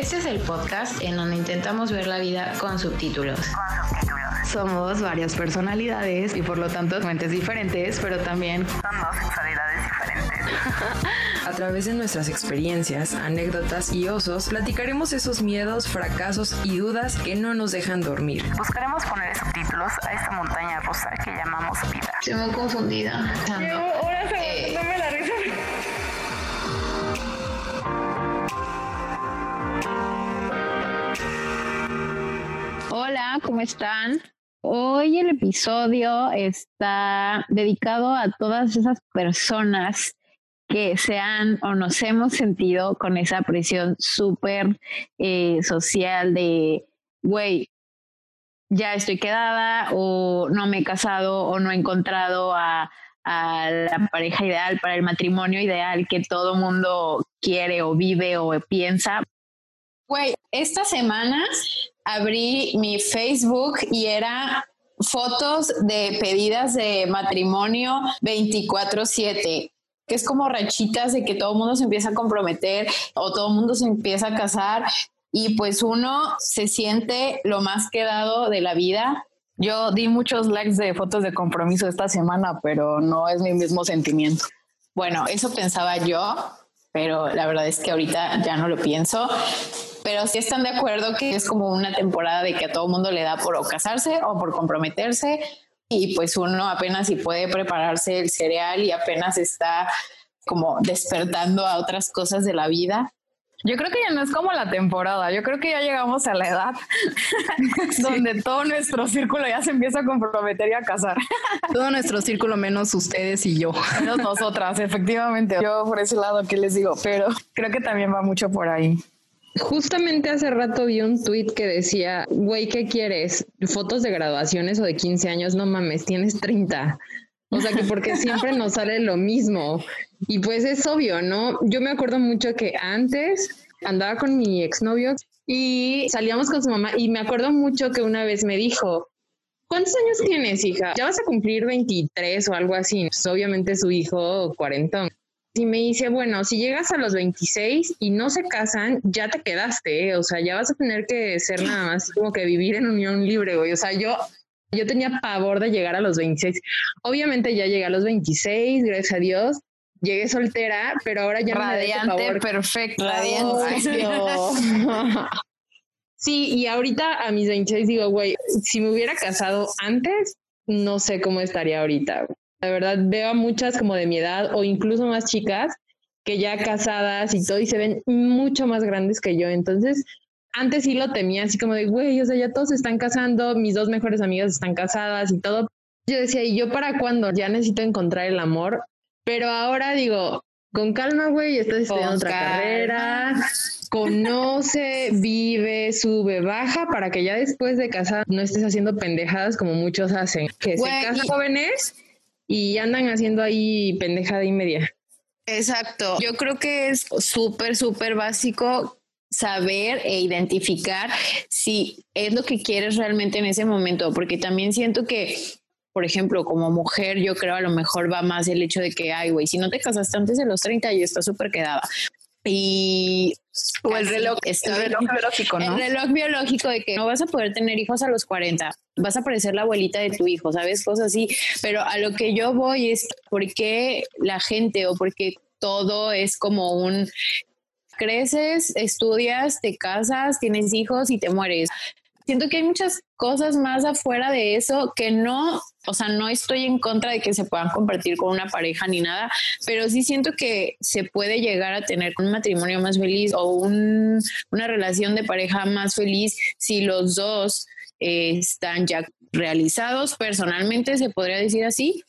Este es el podcast en donde intentamos ver la vida con subtítulos. Somos varias personalidades y por lo tanto mentes diferentes, pero también con dos sexualidades diferentes. A través de nuestras experiencias, anécdotas y osos, platicaremos esos miedos, fracasos y dudas que no nos dejan dormir. Buscaremos poner subtítulos a esta montaña rusa que llamamos vida. Estoy muy confundida. Llevo horas aguantándome la risa. Hola, ¿cómo están? Hoy el episodio está dedicado a todas esas personas que se han o nos hemos sentido con esa presión súper social de, güey, ya estoy quedada o no me he casado o no he encontrado a la pareja ideal para el matrimonio ideal que todo mundo quiere o vive o piensa. Güey, esta semana abrí mi Facebook y era fotos de pedidas de matrimonio 24/7. Que es como rachitas de que todo el mundo se empieza a comprometer o todo el mundo se empieza a casar y pues uno se siente lo más quedado de la vida. Yo di muchos likes de fotos de compromiso esta semana, pero no es mi mismo sentimiento. Bueno, eso pensaba yo, pero la verdad es que ahorita ya no lo pienso. Pero sí están de acuerdo que es como una temporada de que a todo el mundo le da por o casarse o por comprometerse. Y pues uno apenas si puede prepararse el cereal y apenas está como despertando a otras cosas de la vida. Yo creo que ya no es como la temporada, yo creo que ya llegamos a la edad donde todo nuestro círculo ya se empieza a comprometer y a casar. Todo nuestro círculo menos ustedes y yo. Menos nosotras, efectivamente. Yo por ese lado, ¿qué les digo? Pero creo que también va mucho por ahí. Justamente hace rato vi un tuit que decía, güey, ¿qué quieres? ¿Fotos de graduaciones o de 15 años? No mames, tienes 30. O sea, que porque siempre nos sale lo mismo. Y pues es obvio, ¿no? Yo me acuerdo mucho que antes andaba con mi exnovio y salíamos con su mamá. Y me acuerdo mucho que una vez me dijo, ¿cuántos años tienes, hija? Ya vas a cumplir 23 o algo así. Pues obviamente su hijo, 40. Y me dice, bueno, si llegas a los 26 y no se casan, ya te quedaste, o sea, ya vas a tener que ser nada más como que vivir en unión libre, güey. O sea, yo tenía pavor de llegar a los 26. Obviamente ya llegué a los 26, gracias a Dios. Llegué soltera, pero ahora ya radiante, me da ese pavor. Perfecto, radiante. Oh, no. Sí, y ahorita a mis 26 digo, güey, si me hubiera casado antes, no sé cómo estaría ahorita, güey. La verdad, veo a muchas como de mi edad o incluso más chicas que ya casadas y todo y se ven mucho más grandes que yo. Entonces, antes sí lo temía así como de, güey, o sea, ya todos se están casando, mis dos mejores amigas están casadas y todo. Yo decía, ¿y yo para cuándo? Ya necesito encontrar el amor. Pero ahora digo, con calma, güey, estás estudiando otra carrera, conoce, vive, sube, baja, para que ya después de casar no estés haciendo pendejadas como muchos hacen. Que se casan jóvenes y andan haciendo ahí pendejada y media. Exacto. Yo creo que es súper, súper básico saber e identificar si es lo que quieres realmente en ese momento, porque también siento que, por ejemplo, como mujer, yo creo a lo mejor va más el hecho de que, ay, güey, si no te casaste antes de los 30, ya estás súper quedada. Y o el reloj biológico, ¿no? El reloj biológico de que no vas a poder tener hijos a los 40, vas a parecer la abuelita de tu hijo, ¿sabes? Cosas así. Pero a lo que yo voy es por qué la gente o por qué todo es como un creces, estudias, te casas, tienes hijos y te mueres. Siento que hay muchas cosas más afuera de eso que no, o sea, no estoy en contra de que se puedan compartir con una pareja ni nada, pero sí siento que se puede llegar a tener un matrimonio más feliz o una relación de pareja más feliz si los dos están ya realizados personalmente, se podría decir así,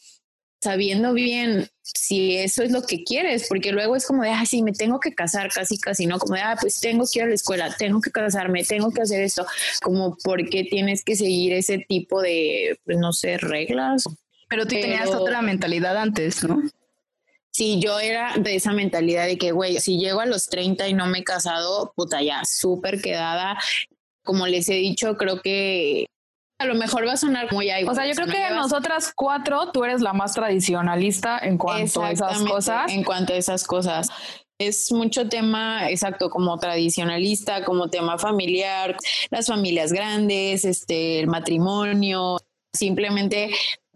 sabiendo bien si eso es lo que quieres, porque luego es como de, ah, sí, me tengo que casar, casi, ¿no? Como de, ah, pues tengo que ir a la escuela, tengo que casarme, tengo que hacer esto, como porque tienes que seguir ese tipo de, pues, no sé, reglas. Pero tú tenías otra mentalidad antes, ¿no? Sí, yo era de esa mentalidad de que, güey, si llego a los 30 y no me he casado, puta, ya, súper quedada. Como les he dicho, creo que a lo mejor va a sonar como ya igual. O sea, yo creo que de nosotras cuatro, tú eres la más tradicionalista en cuanto a esas cosas. Es mucho tema, exacto, como tradicionalista, como tema familiar, las familias grandes, el matrimonio, simplemente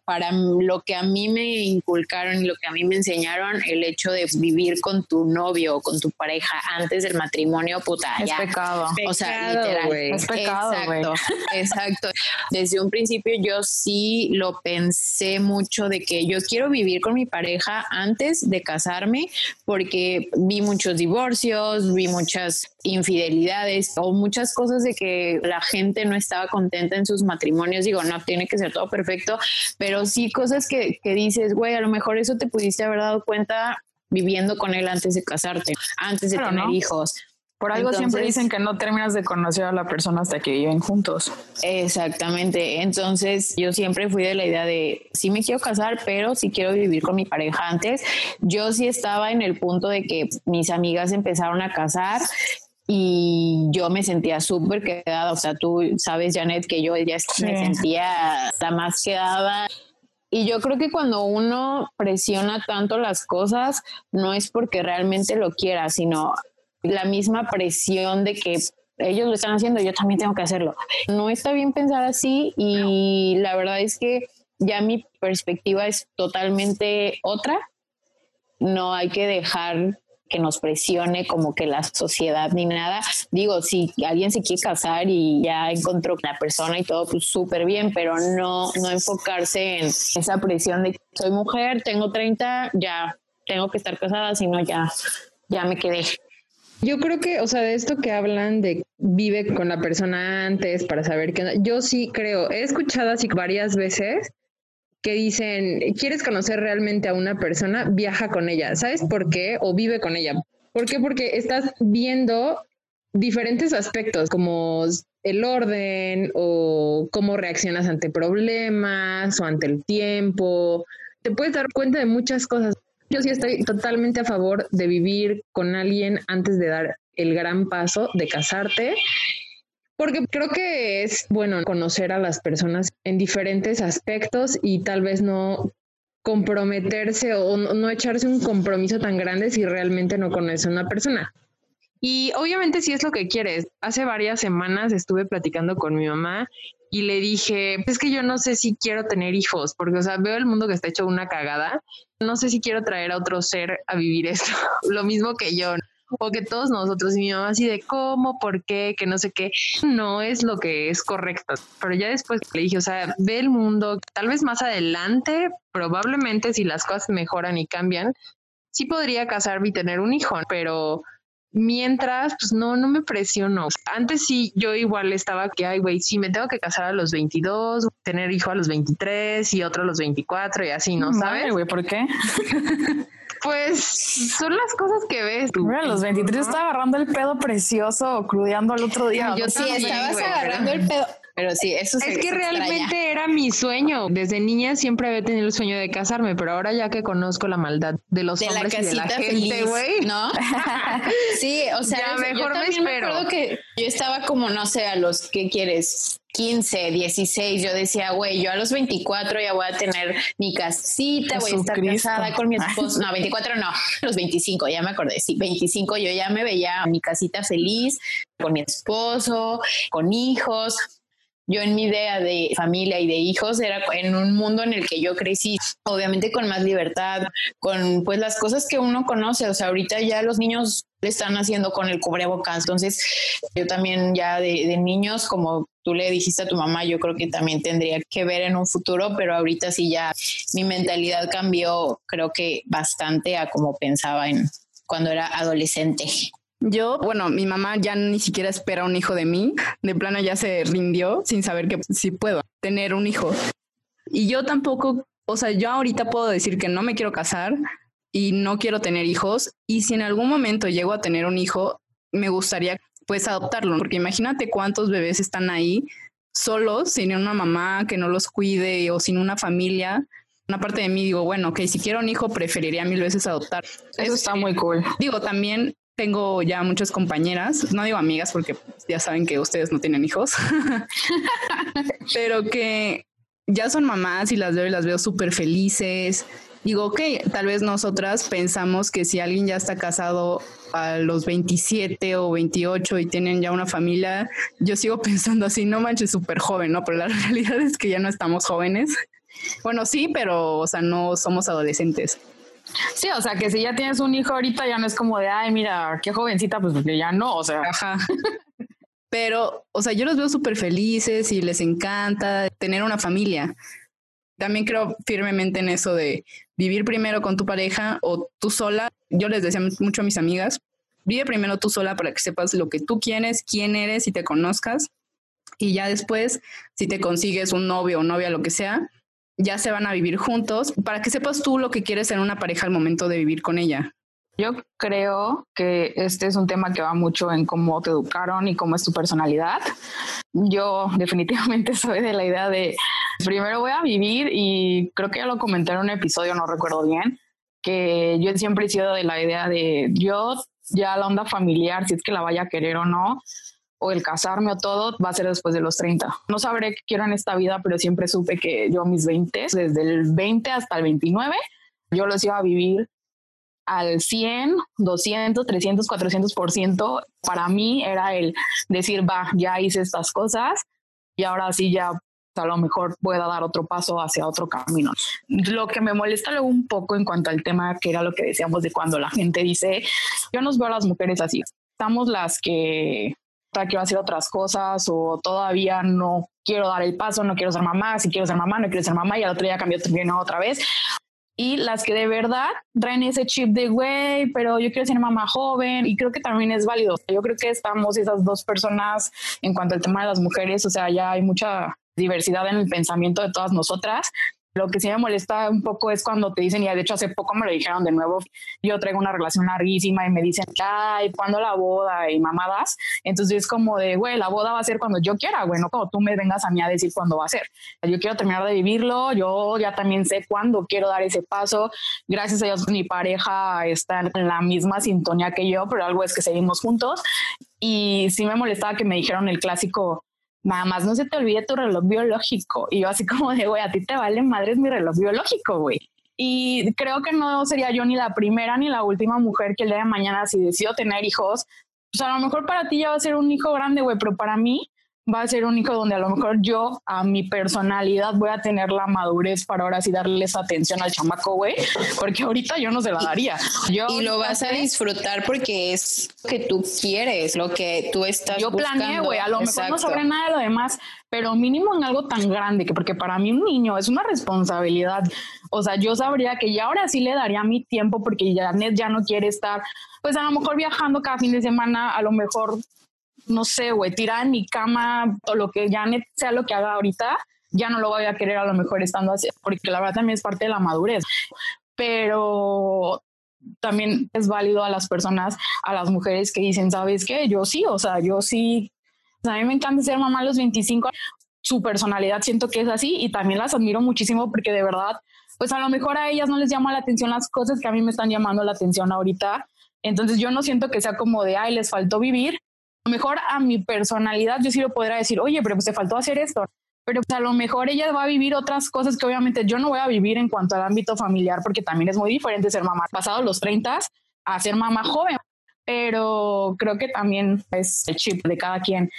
para lo que a mí me inculcaron y lo que a mí me enseñaron, el hecho de vivir con tu novio o con tu pareja antes del matrimonio, puta, es ya. Pecado. O sea, literal. Wey. Es pecado, exacto, wey. Exacto. Desde un principio yo sí lo pensé mucho de que yo quiero vivir con mi pareja antes de casarme, porque vi muchos divorcios, vi muchas infidelidades o muchas cosas de que la gente no estaba contenta en sus matrimonios. Digo, no tiene que ser todo perfecto, pero sí cosas que dices, güey, a lo mejor eso te pudiste haber dado cuenta viviendo con él antes de casarte, antes de tener hijos. Por algo siempre dicen que no terminas de conocer a la persona hasta que viven juntos. Exactamente. Entonces yo siempre fui de la idea de sí me quiero casar, pero sí quiero vivir con mi pareja antes. Yo sí estaba en el punto de que mis amigas empezaron a casar y yo me sentía súper quedada. O sea, tú sabes, Janet, que yo ya sí me sentía hasta más quedada. Y yo creo que cuando uno presiona tanto las cosas, no es porque realmente lo quiera, sino la misma presión de que ellos lo están haciendo, yo también tengo que hacerlo. No está bien pensar así, y la verdad es que ya mi perspectiva es totalmente otra. No hay que dejar que nos presione como que la sociedad ni nada. Digo, si alguien se quiere casar y ya encontró la persona y todo, pues súper bien, pero no enfocarse en esa presión de que soy mujer, tengo 30, ya tengo que estar casada, si no ya me quedé. Yo creo que, o sea, de esto que hablan de vive con la persona antes para saber qué onda, yo sí creo, he escuchado así varias veces que dicen, ¿quieres conocer realmente a una persona? Viaja con ella. ¿Sabes por qué? O vive con ella. ¿Por qué? Porque estás viendo diferentes aspectos, como el orden o cómo reaccionas ante problemas o ante el tiempo. Te puedes dar cuenta de muchas cosas. Yo sí estoy totalmente a favor de vivir con alguien antes de dar el gran paso de casarte, porque creo que es bueno conocer a las personas en diferentes aspectos y tal vez no comprometerse o no echarse un compromiso tan grande si realmente no conoces a una persona. Y obviamente sí es lo que quieres. Hace varias semanas estuve platicando con mi mamá y le dije, es que yo no sé si quiero tener hijos, porque, o sea, veo el mundo que está hecho una cagada. No sé si quiero traer a otro ser a vivir esto, lo mismo que yo, o que todos nosotros. Y mi mamá así de cómo, por qué, que no sé qué, no es lo que es correcto. Pero ya después le dije, o sea, ve el mundo, tal vez más adelante, probablemente si las cosas mejoran y cambian, sí podría casarme y tener un hijo, pero mientras, pues no me presiono. Antes sí, yo igual estaba que, ay, güey, sí, me tengo que casar a los 22, tener hijo a los 23 y otro a los 24 y así, ¿no? ¿Sabes, güey? ¿Por qué? Pues son las cosas que ves tú. Mira, a los 23 estaba agarrando el pedo precioso, crudeando al otro día. Yo sí, estabas agarrando el pedo. Pero sí, eso es que realmente era mi sueño. Desde niña siempre había tenido el sueño de casarme, pero ahora ya que conozco la maldad de los hombres y de la gente, güey, ¿no? Sí, o sea, yo también me acuerdo que yo estaba como, no sé, a los, ¿qué quieres? 15, 16, yo decía, güey, yo a los 24 ya voy a tener mi casita, voy a estar casada con mi esposo. No, 24 no, los 25, ya me acordé, sí, 25, yo ya me veía mi casita feliz, con mi esposo, con hijos. Yo en mi idea de familia y de hijos era en un mundo en el que yo crecí, obviamente con más libertad, con pues las cosas que uno conoce. O sea, ahorita ya los niños le están haciendo con el cubrebocas. Entonces yo también ya de niños, como tú le dijiste a tu mamá, yo creo que también tendría que ver en un futuro, pero ahorita sí ya mi mentalidad cambió, creo que bastante a como pensaba en cuando era adolescente. Yo, bueno, mi mamá ya ni siquiera espera un hijo de mí, de plano ya se rindió sin saber que sí puedo tener un hijo. Y yo tampoco, o sea, yo ahorita puedo decir que no me quiero casar y no quiero tener hijos, y si en algún momento llego a tener un hijo, me gustaría pues adoptarlo, porque imagínate cuántos bebés están ahí solos, sin una mamá que no los cuide o sin una familia. Una parte de mí digo, bueno, ok, si quiero un hijo preferiría mil veces adoptar. Eso está muy cool. Digo, también tengo ya muchas compañeras, no digo amigas porque ya saben que ustedes no tienen hijos, pero que ya son mamás y las veo súper felices digo, ok, tal vez nosotras pensamos que si alguien ya está casado a los 27 o 28 y tienen ya una familia, yo sigo pensando así, no manches, súper joven, ¿no? Pero la realidad es que ya no estamos jóvenes. Bueno, sí, pero, o sea, no somos adolescentes. Sí, o sea, que si ya tienes un hijo ahorita ya no es como de, ay, mira, qué jovencita, pues porque ya no, o sea. Ajá. Pero, o sea, yo los veo súper felices y les encanta tener una familia. También creo firmemente en eso de vivir primero con tu pareja o tú sola. Yo les decía mucho a mis amigas, vive primero tú sola para que sepas lo que tú quieres, quién eres y te conozcas. Y ya después, si te consigues un novio o novia, lo que sea, ya se van a vivir juntos para que sepas tú lo que quieres en una pareja al momento de vivir con ella. Yo creo que este es un tema que va mucho en cómo te educaron y cómo es tu personalidad. Yo definitivamente soy de la idea de primero voy a vivir, y creo que ya lo comenté en un episodio, no recuerdo bien, que yo siempre he sido de la idea de yo ya la onda familiar, si es que la vaya a querer o no, o el casarme o todo, va a ser después de los 30. No sabré qué quiero en esta vida, pero siempre supe que yo mis 20, desde el 20 hasta el 29, yo los iba a vivir al 100, 200, 300, 400%. Para mí era el decir, va, ya hice estas cosas y ahora sí ya a lo mejor pueda dar otro paso hacia otro camino. Lo que me molesta luego un poco en cuanto al tema, que era lo que decíamos de cuando la gente dice, yo no veo a las mujeres así. Estamos las que quiero hacer otras cosas, o todavía no quiero dar el paso, no quiero ser mamá, si quiero ser mamá, no quiero ser mamá, y al otro día cambió también otra vez. Y las que de verdad traen ese chip de, güey, pero yo quiero ser mamá joven, y creo que también es válido. Yo creo que estamos esas dos personas en cuanto al tema de las mujeres, o sea, ya hay mucha diversidad en el pensamiento de todas nosotras. Lo que sí me molesta un poco es cuando te dicen, y de hecho hace poco me lo dijeron de nuevo, yo traigo una relación larguísima y me dicen, ay, ¿cuándo la boda? Y mamadas. Entonces es como de, güey, la boda va a ser cuando yo quiera, güey, no como tú me vengas a mí a decir cuándo va a ser. Yo quiero terminar de vivirlo, yo ya también sé cuándo quiero dar ese paso. Gracias a Dios mi pareja está en la misma sintonía que yo, pero algo es que seguimos juntos. Y sí me molestaba que me dijeron el clásico, nada más no se te olvide tu reloj biológico. Y yo así como de, güey, a ti te vale madres mi reloj biológico, güey. Y creo que no sería yo ni la primera ni la última mujer que el día de mañana, si decido tener hijos, pues a lo mejor para ti ya va a ser un hijo grande, güey, pero para mí va a ser un hijo donde a lo mejor yo, a mi personalidad, voy a tener la madurez para ahora sí darles atención al chamaco, güey, porque ahorita yo no se la daría. Y lo vas a disfrutar porque es lo que tú quieres, lo que tú estás buscando. Yo planeé, güey, a lo mejor no sabré nada de lo demás, pero mínimo en algo tan grande, que porque para mí un niño es una responsabilidad. O sea, yo sabría que ya ahora sí le daría mi tiempo, porque Janet ya no quiere estar, pues a lo mejor viajando cada fin de semana, a lo mejor, no sé, güey, tirada en mi cama, o lo que Janet sea lo que haga ahorita, ya no lo voy a querer a lo mejor estando así, porque la verdad también es parte de la madurez. Pero también es válido a las personas, a las mujeres que dicen, ¿sabes qué? Yo sí, o sea, yo sí. A mí me encanta ser mamá a los 25. Su personalidad siento que es así, y también las admiro muchísimo porque de verdad, pues a lo mejor a ellas no les llama la atención las cosas que a mí me están llamando la atención ahorita. Entonces yo no siento que sea como de, ay, les faltó vivir. A lo mejor a mi personalidad yo sí lo podría decir, oye, pero pues te faltó hacer esto, pero pues a lo mejor ella va a vivir otras cosas que obviamente yo no voy a vivir en cuanto al ámbito familiar, porque también es muy diferente ser mamá pasado los 30 a ser mamá joven, pero creo que también es el chip de cada quien.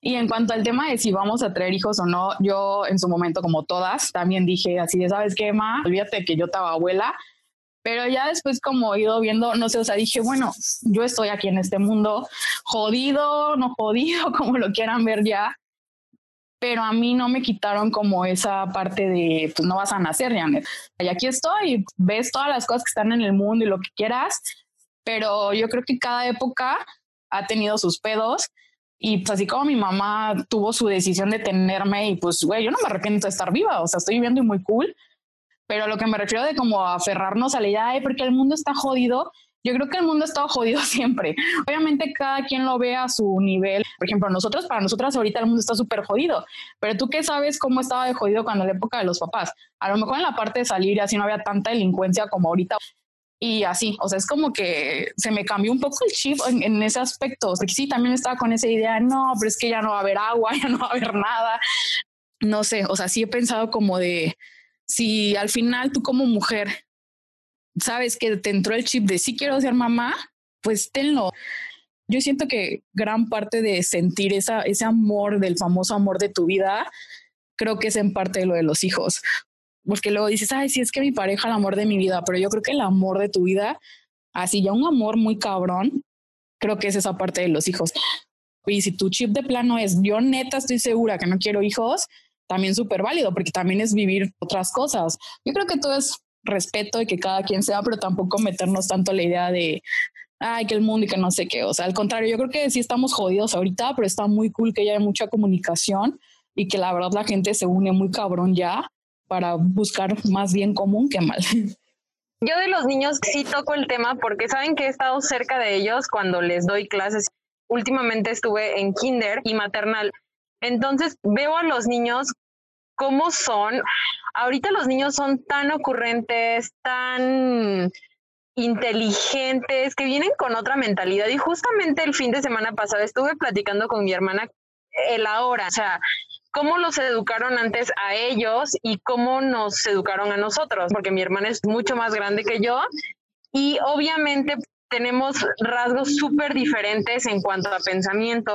Y en cuanto al tema de si vamos a traer hijos o no, yo en su momento, como todas, también dije así de, ¿sabes qué, ma? Olvídate que yo estaba abuela. Pero ya después, como he ido viendo, no sé, o sea, dije, bueno, yo estoy aquí en este mundo, jodido, no jodido, como lo quieran ver ya, pero a mí no me quitaron como esa parte de, pues no vas a nacer, Janet. Y aquí estoy, ves todas las cosas que están en el mundo y lo que quieras, pero yo creo que cada época ha tenido sus pedos. Y pues así como mi mamá tuvo su decisión de tenerme, y pues, güey, yo no me arrepiento de estar viva, o sea, estoy viviendo y muy cool. Pero lo que me refiero de como aferrarnos a la idea de porque el mundo está jodido, yo creo que el mundo ha estado jodido siempre. Obviamente cada quien lo ve a su nivel. Por ejemplo, nosotros, para nosotras ahorita el mundo está súper jodido. Pero tú qué sabes cómo estaba de jodido cuando en la época de los papás. A lo mejor en la parte de salir así no había tanta delincuencia como ahorita. Y así, o sea, es como que se me cambió un poco el chip en ese aspecto. Porque sí, también estaba con esa idea, no, pero es que ya no va a haber agua, ya no va a haber nada. No sé, o sea, sí he pensado como de, si al final tú como mujer sabes que te entró el chip de sí quiero ser mamá, pues tenlo. Yo siento que gran parte de sentir ese amor, del famoso amor de tu vida, creo que es en parte de lo de los hijos. Porque luego dices, ay, sí, es que mi pareja el amor de mi vida, pero yo creo que el amor de tu vida, así ya un amor muy cabrón, creo que es esa parte de los hijos. Y si tu chip de plano es, yo neta estoy segura que no quiero hijos, también súper válido, porque también es vivir otras cosas. Yo creo que todo es respeto de que cada quien sea, pero tampoco meternos tanto la idea de, ay, que el mundo y que no sé qué. O sea, al contrario, yo creo que sí estamos jodidos ahorita, pero está muy cool que ya hay mucha comunicación y que la verdad la gente se une muy cabrón ya para buscar más bien común que mal. Yo de los niños sí toco el tema porque saben que he estado cerca de ellos cuando les doy clases. Últimamente estuve en kinder y maternal. Entonces veo a los niños cómo son. Ahorita los niños son tan ocurrentes, tan inteligentes, que vienen con otra mentalidad. Y justamente el fin de semana pasado estuve platicando con mi hermana el ahora, o sea, cómo los educaron antes a ellos y cómo nos educaron a nosotros, porque mi hermana es mucho más grande que yo y obviamente tenemos rasgos súper diferentes en cuanto a pensamiento,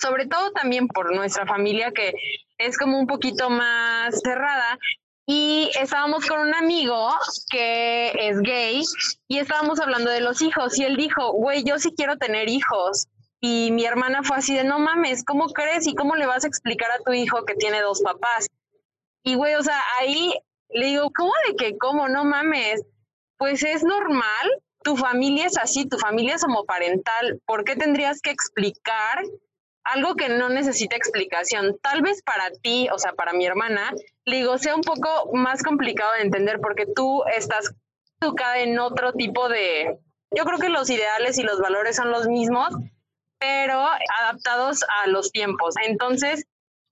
sobre todo también por nuestra familia que es como un poquito más cerrada. Y estábamos con un amigo que es gay y estábamos hablando de los hijos y él dijo, güey, yo sí quiero tener hijos. Y mi hermana fue así de, no mames, ¿cómo crees? ¿Y cómo le vas a explicar a tu hijo que tiene dos papás? Y güey, o sea, ahí le digo, ¿cómo de qué? ¿Cómo? No mames. Pues es normal, tu familia es así, tu familia es homoparental. ¿Por qué tendrías que explicar algo que no necesita explicación? Tal vez para ti, o sea, para mi hermana, le digo, sea un poco más complicado de entender porque tú estás educada en otro tipo de... Yo creo que los ideales y los valores son los mismos, pero adaptados a los tiempos. Entonces,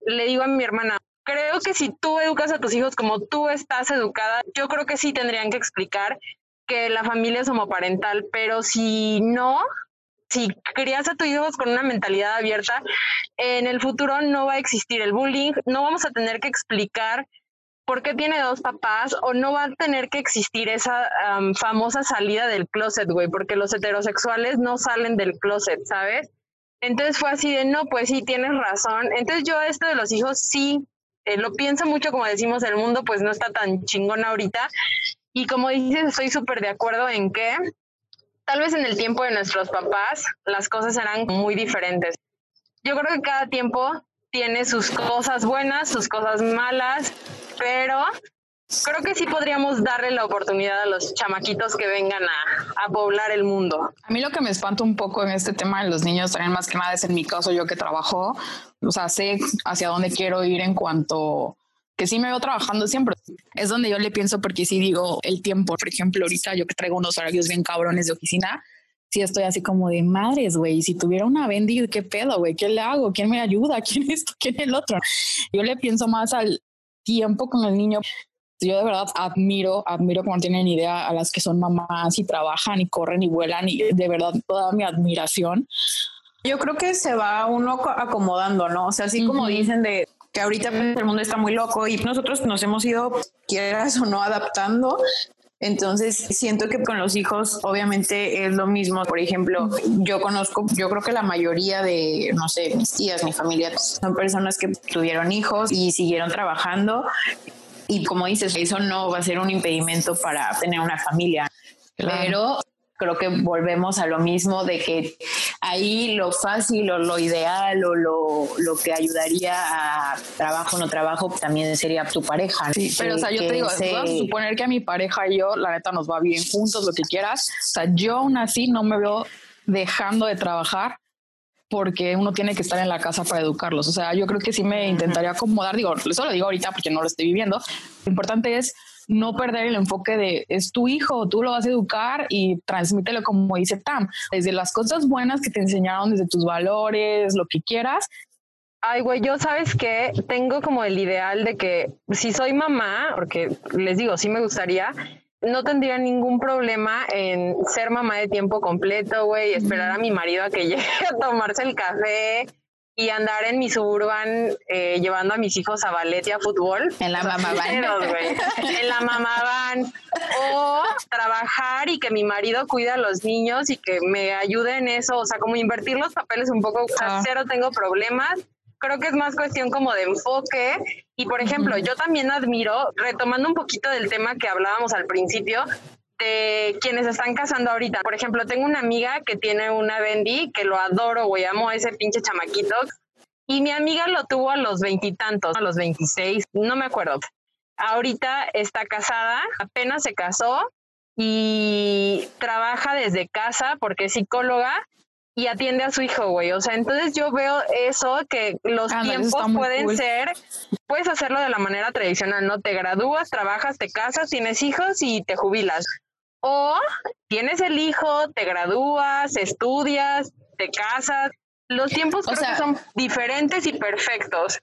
le digo a mi hermana, creo que si tú educas a tus hijos como tú estás educada, yo creo que sí tendrían que explicar que la familia es homoparental, pero si no... Si crías a tus hijos con una mentalidad abierta, en el futuro no va a existir el bullying, no vamos a tener que explicar por qué tiene dos papás o no va a tener que existir esa famosa salida del closet, güey, porque los heterosexuales no salen del closet, ¿sabes? Entonces fue así de, no, pues sí, tienes razón. Entonces yo esto de los hijos sí lo pienso mucho, como decimos, el mundo pues no está tan chingón ahorita. Y como dices, estoy súper de acuerdo en que... Tal vez en el tiempo de nuestros papás las cosas eran muy diferentes. Yo creo que cada tiempo tiene sus cosas buenas, sus cosas malas, pero creo que sí podríamos darle la oportunidad a los chamaquitos que vengan a poblar el mundo. A mí lo que me espanta un poco en este tema de los niños también más que nada es en mi caso yo que trabajo, o sea, sé hacia dónde quiero ir en cuanto... que sí me veo trabajando siempre. Es donde yo le pienso porque sí digo el tiempo. Por ejemplo, ahorita yo que traigo unos horarios bien cabrones de oficina, sí estoy así como de madres, güey. Si tuviera una bendiga, ¿qué pedo, güey? ¿Qué le hago? ¿Quién me ayuda? ¿Quién esto? ¿Quién el otro? Yo le pienso más al tiempo con el niño. Yo de verdad admiro como no tienen idea a las que son mamás y trabajan y corren y vuelan y de verdad toda mi admiración. Yo creo que se va uno acomodando, ¿no? O sea, así como dicen de... que ahorita el mundo está muy loco y nosotros nos hemos ido, quieras o no, adaptando. Entonces siento que con los hijos obviamente es lo mismo. Por ejemplo, yo creo que la mayoría de, no sé, mis tías, mi familia, son personas que tuvieron hijos y siguieron trabajando. Y como dices, eso no va a ser un impedimento para tener una familia. Claro. Pero creo que volvemos a lo mismo de que ahí lo fácil o lo ideal o lo que ayudaría a trabajo o no trabajo también sería tu pareja, ¿no? Sí, pero o sea, yo te digo, voy a suponer que a mi pareja y yo, la neta, nos va bien juntos, lo que quieras. O sea, yo aún así no me veo dejando de trabajar porque uno tiene que estar en la casa para educarlos. O sea, yo creo que sí me intentaría acomodar. Digo, eso lo digo ahorita porque no lo estoy viviendo. Lo importante es no perder el enfoque de es tu hijo, tú lo vas a educar y transmítelo como dice Tam, desde las cosas buenas que te enseñaron, desde tus valores, lo que quieras. Ay, güey, yo sabes que tengo como el ideal de que si soy mamá, porque les digo, sí me gustaría... No tendría ningún problema en ser mamá de tiempo completo, güey, esperar a mi marido a que llegue a tomarse el café, y andar en mi Suburban llevando a mis hijos a ballet y a fútbol. En la mamá van. En la mamá van. O trabajar y que mi marido cuide a los niños y que me ayude en eso. O sea, como invertir los papeles un poco. O sea, cero tengo problemas. Creo que es más cuestión como de enfoque. Y, por ejemplo, yo también admiro, retomando un poquito del tema que hablábamos al principio, de quienes están casando ahorita. Por ejemplo, tengo una amiga que tiene una bendy, que lo adoro, güey, amo a ese pinche chamaquito. Y mi amiga lo tuvo a los veintitantos, a los 26, no me acuerdo. Ahorita está casada, apenas se casó y trabaja desde casa porque es psicóloga y atiende a su hijo, güey. O sea, entonces yo veo eso, que los tiempos pueden ser... Puedes hacerlo de la manera tradicional, ¿no? Te gradúas, trabajas, te casas, tienes hijos y te jubilas. O tienes el hijo, te gradúas, estudias, te casas. Los tiempos creo que son diferentes y perfectos.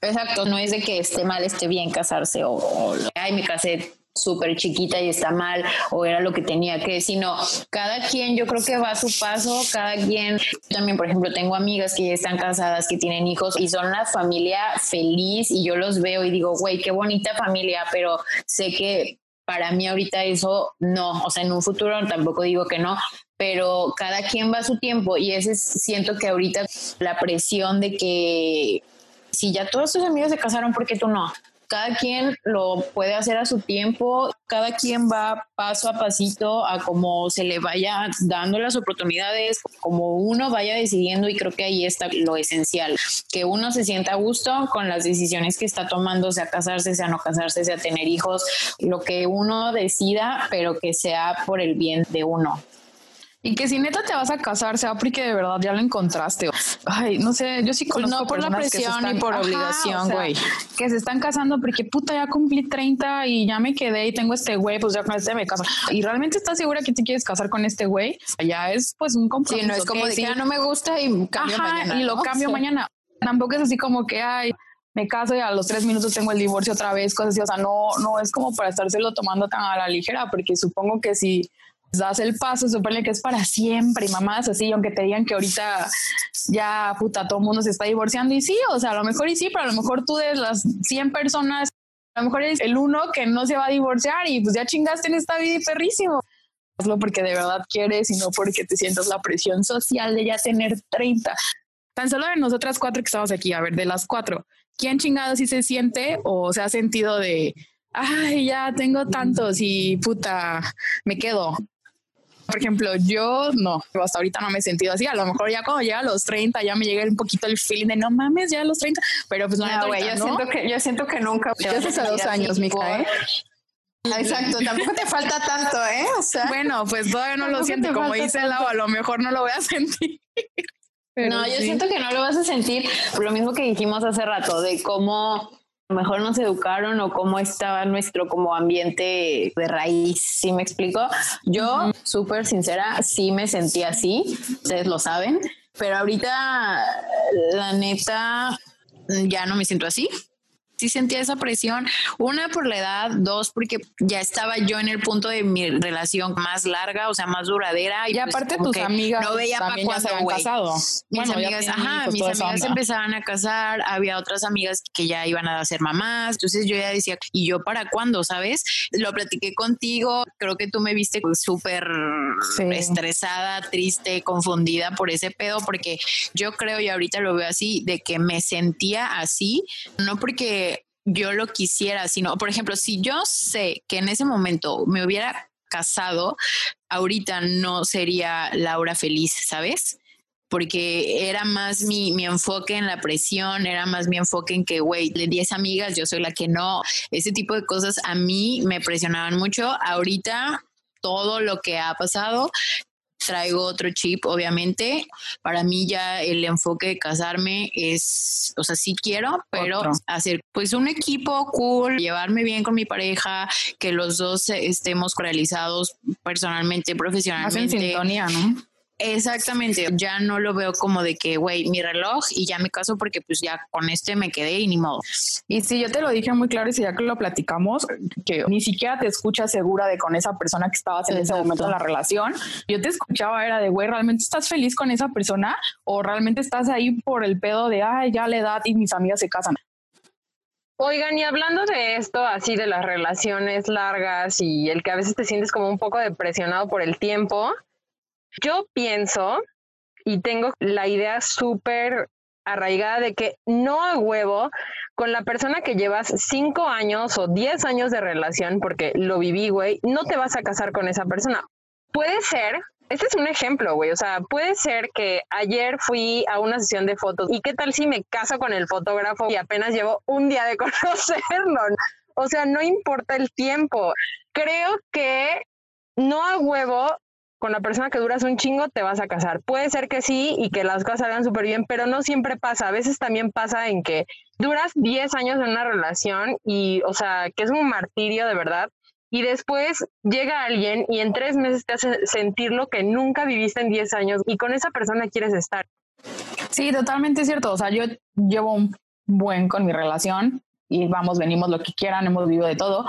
Exacto, no es de que esté mal, esté bien casarse o ay, me casé súper chiquita y está mal o era lo que tenía que, sino cada quien yo creo que va a su paso, cada quien. Yo también, por ejemplo, tengo amigas que ya están casadas, que tienen hijos y son la familia feliz y yo los veo y digo, güey, qué bonita familia, pero sé que para mí ahorita eso no, o sea, en un futuro tampoco digo que no, pero cada quien va a su tiempo y ese siento que ahorita la presión de que si ya todos tus amigos se casaron, ¿por qué tú no? Cada quien lo puede hacer a su tiempo, cada quien va paso a pasito a como se le vaya dando las oportunidades, como uno vaya decidiendo y creo que ahí está lo esencial, que uno se sienta a gusto con las decisiones que está tomando, sea casarse, sea no casarse, sea tener hijos, lo que uno decida, pero que sea por el bien de uno. Y que si neta te vas a casar, sea porque de verdad ya lo encontraste. Ay, no sé, yo sí conozco no por la presión están, ni por obligación, güey. O sea, que se están casando porque puta, ya cumplí 30 y ya me quedé y tengo este güey, pues ya con este me caso. ¿Y realmente estás segura que te quieres casar con este güey? Ya es pues un compromiso. Sí, no es como de que ya no me gusta y cambio mañana. Y lo cambio mañana. Tampoco es así como que ay, me caso y a los 3 minutos tengo el divorcio otra vez, cosas así. O sea, no es como para estárselo tomando tan a la ligera, porque supongo que si das el paso, supone que es para siempre y mamás así, aunque te digan que ahorita ya puta, todo el mundo se está divorciando y sí, o sea, a lo mejor y sí, pero a lo mejor tú de las 100 personas a lo mejor eres el uno que no se va a divorciar y pues ya chingaste en esta vida y perrísimo. Hazlo porque de verdad quieres y no porque te sientas la presión social de ya tener 30. Tan solo de nosotras 4 que estamos aquí, a ver, de las 4, ¿quién chingado sí se siente o se ha sentido de ay, ya tengo tantos y puta, me quedo? Por ejemplo, yo no, hasta ahorita no me he sentido así. A lo mejor ya cuando llega a los 30 ya me llega un poquito el feeling de no mames, ya a los 30. Pero pues no, güey, yo siento que nunca. Ya hace 2 años, mija, ¿eh? Exacto, tampoco te falta tanto, ¿eh? O sea, bueno, pues todavía no lo siento, como dice Lau, a lo mejor no lo voy a sentir. Pero no, yo siento que no lo vas a sentir. Por lo mismo que dijimos hace rato, de cómo a lo mejor nos educaron o cómo estaba nuestro como ambiente de raíz, ¿sí me explico? Yo, súper sincera, sí me sentí así, ustedes lo saben, pero ahorita, la neta, ya no me siento así. Sí sentía esa presión, 1 por la edad, 2 porque ya estaba yo en el punto de mi relación más larga, o sea, más duradera. Y aparte pues, tus amigas no veía para cuándo se habían casado. Mis amigas se empezaban a casar, había otras amigas que ya iban a ser mamás, entonces yo ya decía, ¿y yo para cuándo, sabes? Lo platiqué contigo, creo que tú me viste súper estresada, triste, confundida por ese pedo, porque yo creo, y ahorita lo veo así, de que me sentía así, no porque yo lo quisiera, sino, por ejemplo, si yo sé que en ese momento me hubiera casado, ahorita no sería Laura feliz, ¿sabes? Porque era más mi enfoque en la presión, era más mi enfoque en que, güey, de 10 amigas, yo soy la que no. Ese tipo de cosas a mí me presionaban mucho. Ahorita, todo lo que ha pasado, traigo otro chip, obviamente. Para mí ya el enfoque de casarme es, o sea, sí quiero, pero hacer pues un equipo cool, llevarme bien con mi pareja, que los dos estemos realizados personalmente, profesionalmente. Más en sintonía, ¿no? Exactamente, ya no lo veo como de que, güey, mi reloj y ya me caso porque pues ya con este me quedé y ni modo. Y si yo te lo dije muy claro y si ya que lo platicamos, que ni siquiera te escuchas segura de con esa persona que estabas en ese momento de la relación. Yo te escuchaba, era de, güey, ¿realmente estás feliz con esa persona? ¿O realmente estás ahí por el pedo de, ay, ya la edad y mis amigas se casan? Oigan, y hablando de esto, así de las relaciones largas y el que a veces te sientes como un poco depresionado por el tiempo, yo pienso y tengo la idea súper arraigada de que no a huevo con la persona que llevas 5 años o 10 años de relación, porque lo viví, güey, no te vas a casar con esa persona. Puede ser, este es un ejemplo, güey, o sea, puede ser que ayer fui a una sesión de fotos y qué tal si me caso con el fotógrafo y apenas llevo un día de conocerlo. O sea, no importa el tiempo. Creo que no a huevo con la persona que duras un chingo te vas a casar. Puede ser que sí y que las cosas salgan súper bien, pero no siempre pasa. A veces también pasa en que duras 10 años en una relación y, o sea, que es un martirio de verdad. Y después llega alguien y en 3 meses te hace sentir lo que nunca viviste en 10 años y con esa persona quieres estar. Sí, totalmente cierto. O sea, yo llevo un buen con mi relación y vamos, venimos lo que quieran, hemos vivido de todo.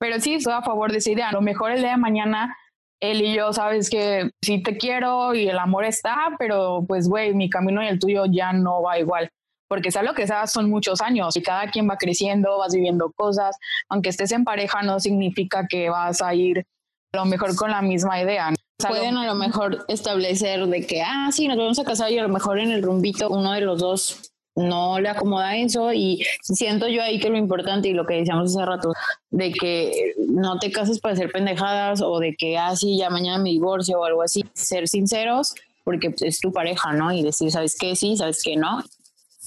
Pero sí, estoy a favor de esa idea. A lo mejor el día de mañana él y yo, sabes que sí te quiero y el amor está, pero pues güey, mi camino y el tuyo ya no va igual. Porque sea lo que sea, son muchos años y cada quien va creciendo, vas viviendo cosas. Aunque estés en pareja no significa que vas a ir a lo mejor con la misma idea. Pueden a lo mejor establecer de que, ah, sí, nos vamos a casar y a lo mejor en el rumbito uno de los dos no le acomoda eso y siento yo ahí que lo importante y lo que decíamos hace rato, de que no te cases para hacer pendejadas o de que, ah, sí, ya mañana me divorcio o algo así. Ser sinceros porque es tu pareja, ¿no? Y decir, ¿sabes qué? Sí, ¿sabes qué? No.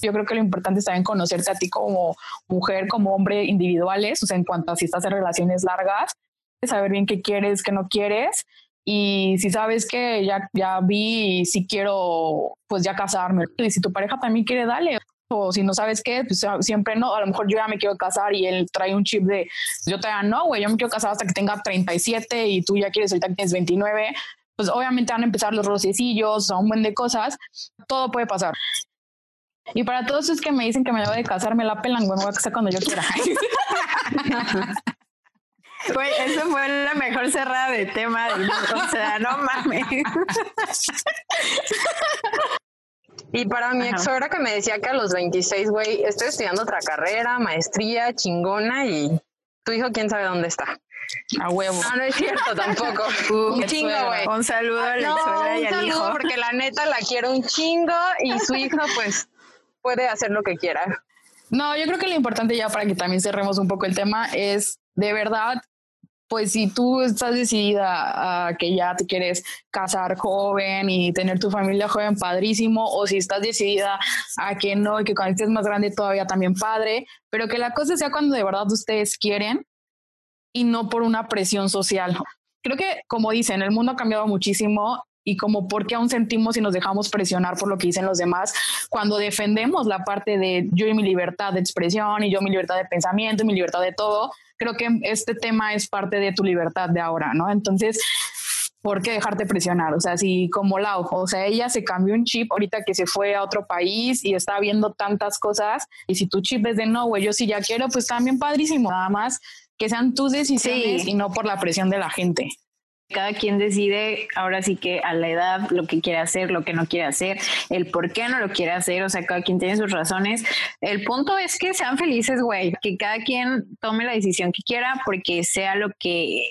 Yo creo que lo importante es también conocerte a ti como mujer, como hombre individuales, o sea, en cuanto a si estás en relaciones largas, saber bien qué quieres, qué no quieres, y si sabes que ya vi y si quiero, pues ya casarme. Y si tu pareja también quiere, dale. O si no sabes qué, pues siempre no. A lo mejor yo ya me quiero casar y él trae un chip de, yo te digo, no, güey, yo me quiero casar hasta que tenga 37 y tú ya quieres, ahorita que tienes 29. Pues obviamente van a empezar los rocecillos, un buen de cosas. Todo puede pasar. Y para todos esos que me dicen que me debo de casar, me la pelan, güey, me voy a casar cuando yo quiera. Güey, eso fue la mejor cerrada de tema del mundo, o sea, no mames. Y para mi ex suegra que me decía que a los 26, güey, estoy estudiando otra carrera, maestría, chingona, y tu hijo quién sabe dónde está. A huevo. No, no es cierto tampoco. Un chingo, güey. Un saludo a la suegra y al hijo. Porque la neta la quiero un chingo y su hijo, pues, puede hacer lo que quiera. No, yo creo que lo importante ya para que también cerremos un poco el tema es, de verdad, pues si tú estás decidida a que ya te quieres casar joven y tener tu familia joven, padrísimo, o si estás decidida a que no y que cuando estés más grande todavía también padre, pero que la cosa sea cuando de verdad ustedes quieren y no por una presión social. Creo que, como dicen, el mundo ha cambiado muchísimo. Y como porque aún sentimos y nos dejamos presionar por lo que dicen los demás, cuando defendemos la parte de yo y mi libertad de expresión y yo mi libertad de pensamiento y mi libertad de todo, creo que este tema es parte de tu libertad de ahora, ¿no? Entonces, ¿por qué dejarte presionar? O sea, si como Lau, o sea, ella se cambió un chip ahorita que se fue a otro país y está viendo tantas cosas y si tu chip es de no, güey, yo sí ya quiero, pues también padrísimo. Nada más que sean tus decisiones sí. Y no por la presión de la gente. Cada quien decide ahora sí que a la edad lo que quiere hacer, lo que no quiere hacer, el por qué no lo quiere hacer, o sea, cada quien tiene sus razones. El punto es que sean felices, güey, que cada quien tome la decisión que quiera porque sea lo que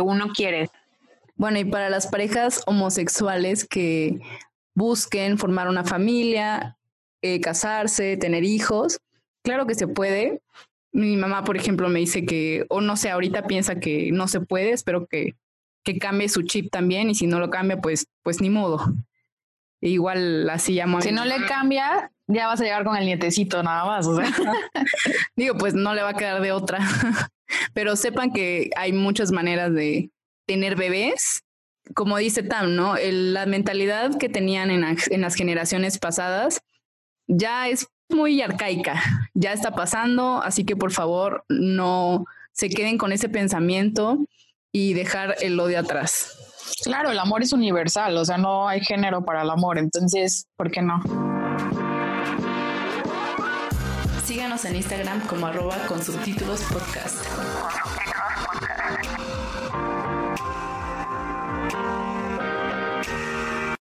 uno quiere. Bueno, y para las parejas homosexuales que busquen formar una familia, casarse, tener hijos, claro que se puede. Mi mamá, por ejemplo, me dice que, o no sé, ahorita piensa que no se puede, espero que cambie su chip también, y si no lo cambia, pues ni modo. Igual así llamo a si no mamá. Le cambia, ya vas a llegar con el nietecito nada más. O sea. Digo, pues no le va a quedar de otra. Pero sepan que hay muchas maneras de tener bebés. Como dice Tam, ¿no? La mentalidad que tenían en las generaciones pasadas ya es muy arcaica. Ya está pasando, así que por favor no se queden con ese pensamiento y dejar el odio atrás. Claro, el amor es universal, o sea, no hay género para el amor, entonces, ¿por qué no? Síganos en Instagram como @consubtitulospodcast.